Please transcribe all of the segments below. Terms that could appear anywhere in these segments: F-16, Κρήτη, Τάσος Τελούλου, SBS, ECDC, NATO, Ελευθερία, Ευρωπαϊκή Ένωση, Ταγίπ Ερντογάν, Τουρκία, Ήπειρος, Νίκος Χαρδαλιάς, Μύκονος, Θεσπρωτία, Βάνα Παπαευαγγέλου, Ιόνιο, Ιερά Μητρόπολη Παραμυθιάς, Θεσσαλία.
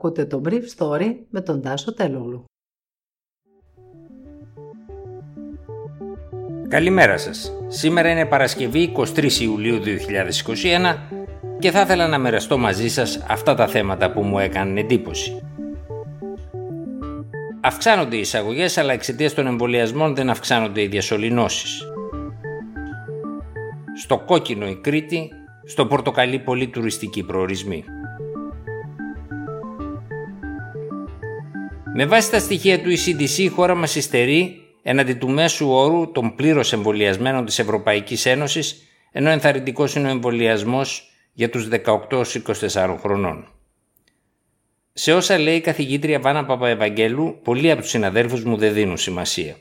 Ακούτε το Brief Story με τον Τάσο Τελούλου. Καλημέρα σας. Σήμερα είναι Παρασκευή 23 Ιουλίου 2021 και θα ήθελα να μοιραστώ μαζί σας αυτά τα θέματα που μου έκαναν εντύπωση. Αυξάνονται οι εισαγωγές, αλλά εξαιτίας των εμβολιασμών δεν αυξάνονται οι διασωληνώσεις. Στο κόκκινο η Κρήτη, στο πορτοκαλί πολλοί τουριστικοί προορισμοί. Με βάση τα στοιχεία του ECDC, η χώρα μας υστερεί εναντί του μέσου όρου των πλήρως εμβολιασμένων της Ευρωπαϊκής Ένωσης, ενώ ενθαρρυντικός είναι ο εμβολιασμός για τους 18-24 χρονών. Σε όσα λέει η καθηγήτρια Βάνα Παπαευαγγέλου, πολλοί από τους συναδέλφους μου δεν δίνουν σημασία.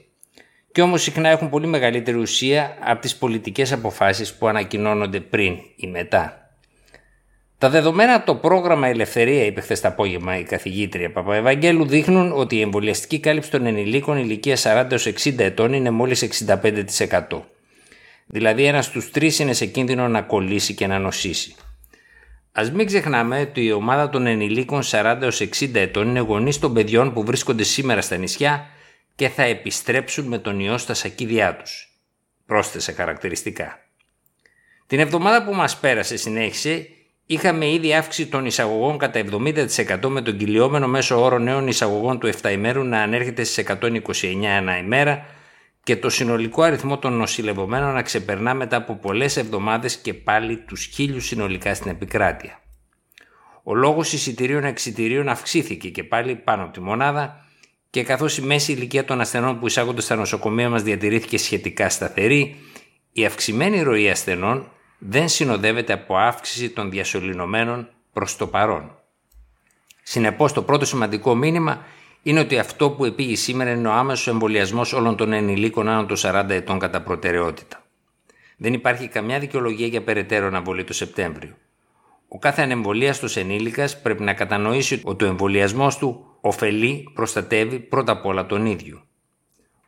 Κι όμως συχνά έχουν πολύ μεγαλύτερη ουσία από τις πολιτικές αποφάσεις που ανακοινώνονται πριν ή μετά. Τα δεδομένα από το πρόγραμμα Ελευθερία, είπε χθες το απόγευμα η καθηγήτρια Παπαευαγγέλου, δείχνουν ότι η εμβολιαστική κάλυψη των ενηλίκων ηλικίας 40-60 ετών είναι μόλις 65%. Δηλαδή, ένας στους τρεις είναι σε κίνδυνο να κολλήσει και να νοσήσει. Ας μην ξεχνάμε ότι η ομάδα των ενηλίκων 40-60 ετών είναι γονείς των παιδιών που βρίσκονται σήμερα στα νησιά και θα επιστρέψουν με τον ιό στα σακίδια τους. Πρόσθεσε χαρακτηριστικά. Την εβδομάδα που μας πέρασε, συνέχισε, είχαμε ήδη αύξηση των εισαγωγών κατά 70% με τον κυλιόμενο μέσο όρο νέων εισαγωγών του 7 ημέρου να ανέρχεται στις 129 ανά ημέρα και το συνολικό αριθμό των νοσηλευομένων να ξεπερνά μετά από πολλές εβδομάδες και πάλι τους 1.000 συνολικά στην επικράτεια. Ο λόγος εισιτηρίων-εξιτηρίων αυξήθηκε και πάλι πάνω από τη μονάδα και καθώς η μέση ηλικία των ασθενών που εισάγονται στα νοσοκομεία μας διατηρήθηκε σχετικά σταθερή, η αυξημένη ροή ασθενών δεν συνοδεύεται από αύξηση των διασωληνωμένων προς το παρόν. Συνεπώς, το πρώτο σημαντικό μήνυμα είναι ότι αυτό που επήγει σήμερα είναι ο άμεσος εμβολιασμός όλων των ενηλίκων άνω των 40 ετών κατά προτεραιότητα. Δεν υπάρχει καμιά δικαιολογία για περαιτέρω αναβολή το Σεπτέμβριο. Ο κάθε ανεμβολίαστος ενήλικας πρέπει να κατανοήσει ότι ο εμβολιασμός του ωφελεί, προστατεύει πρώτα απ' όλα τον ίδιο.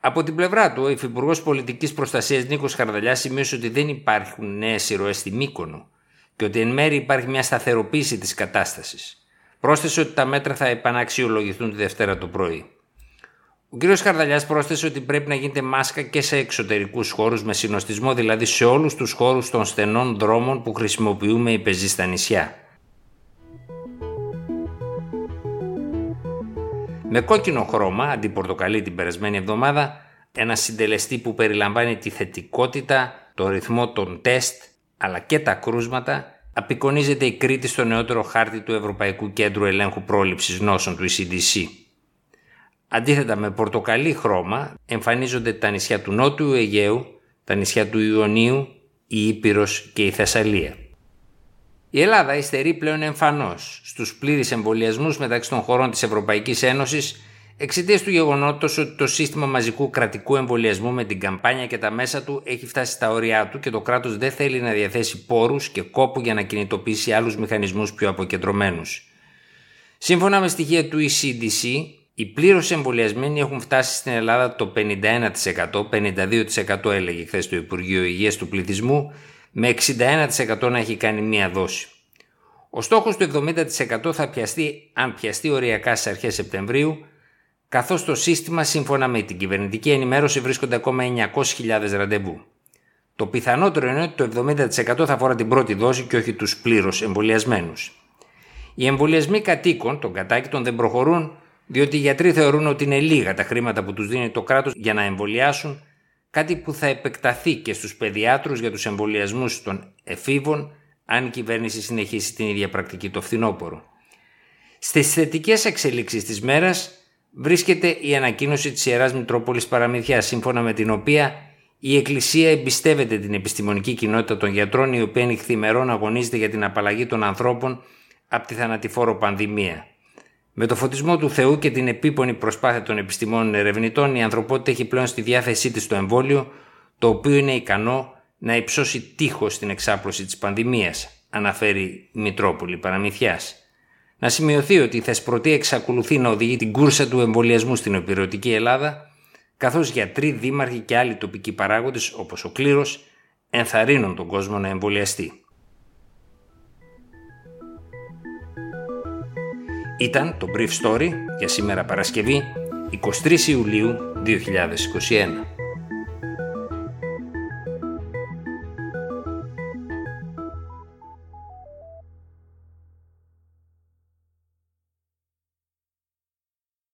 Από την πλευρά του, ο Υφυπουργός Πολιτικής Προστασίας Νίκος Χαρδαλιάς σημείωσε ότι δεν υπάρχουν νέες ηρωές στη Μύκονο και ότι εν μέρει υπάρχει μια σταθεροποίηση της κατάστασης. Πρόσθεσε ότι τα μέτρα θα επαναξιολογηθούν τη Δευτέρα το πρωί. Ο κ. Χαρδαλιάς πρόσθεσε ότι πρέπει να γίνεται μάσκα και σε εξωτερικούς χώρους με συνοστισμό, δηλαδή σε όλους τους χώρους των στενών δρόμων που χρησιμοποιούμε οι πεζοί στα νησιά. Με κόκκινο χρώμα, αντί πορτοκαλί την περασμένη εβδομάδα, ένα συντελεστή που περιλαμβάνει τη θετικότητα, το ρυθμό των τεστ αλλά και τα κρούσματα, απεικονίζεται η Κρήτη στο νεότερο χάρτη του Ευρωπαϊκού Κέντρου Ελέγχου Πρόληψης Νόσων του ECDC. Αντίθετα με πορτοκαλί χρώμα εμφανίζονται τα νησιά του Νότιου Αιγαίου, τα νησιά του Ιωνίου, η Ήπειρος και η Θεσσαλία. Η Ελλάδα υστερεί πλέον εμφανώς στους πλήρεις εμβολιασμούς μεταξύ των χωρών της Ευρωπαϊκής Ένωσης εξαιτίας του γεγονότος ότι το σύστημα μαζικού κρατικού εμβολιασμού με την καμπάνια και τα μέσα του έχει φτάσει στα όρια του και το κράτος δεν θέλει να διαθέσει πόρους και κόπο για να κινητοποιήσει άλλους μηχανισμούς πιο αποκεντρωμένους. Σύμφωνα με στοιχεία του ECDC, οι πλήρως εμβολιασμένοι έχουν φτάσει στην Ελλάδα το 51%, 52% έλεγε χθες το Υπουργείο Υγείας του πληθυσμού, με 61% να έχει κάνει μία δόση. Ο στόχος του 70% θα πιαστεί, αν πιαστεί οριακά, στις αρχές Σεπτεμβρίου, καθώς το σύστημα, σύμφωνα με την κυβερνητική ενημέρωση, βρίσκονται ακόμα 900.000 ραντεβού. Το πιθανότερο είναι ότι το 70% θα αφορά την πρώτη δόση και όχι τους πλήρως εμβολιασμένους. Οι εμβολιασμοί κατοίκων των κατάκτητων δεν προχωρούν, διότι οι γιατροί θεωρούν ότι είναι λίγα τα χρήματα που τους δίνει το κράτος για να εμβολιάσουν, κάτι που θα επεκταθεί και στους παιδιάτρους για τους εμβολιασμούς των εφήβων, αν η κυβέρνηση συνεχίσει την ίδια πρακτική το φθινόπωρο. Στις θετικές εξελίξεις της μέρας βρίσκεται η ανακοίνωση της Ιεράς Μητρόπολης Παραμυθιάς, σύμφωνα με την οποία η Εκκλησία εμπιστεύεται την επιστημονική κοινότητα των γιατρών, η οποία νυχθημερών αγωνίζεται για την απαλλαγή των ανθρώπων από τη θανατηφόρο πανδημία. Με το φωτισμό του Θεού και την επίπονη προσπάθεια των επιστημόνων ερευνητών, η ανθρωπότητα έχει πλέον στη διάθεσή της το εμβόλιο, το οποίο είναι ικανό να υψώσει τείχος στην εξάπλωση της πανδημίας, αναφέρει η Μητρόπολη Παραμυθιάς. Να σημειωθεί ότι η Θεσπρωτία εξακολουθεί να οδηγεί την κούρσα του εμβολιασμού στην υπηρετική Ελλάδα, καθώς γιατροί, δήμαρχοι και άλλοι τοπικοί παράγοντες, όπως ο κλήρος, ενθαρρύνουν τον κόσμο να εμβολιαστεί. Ήταν το Brief Story για σήμερα Παρασκευή, 23 Ιουλίου 2021.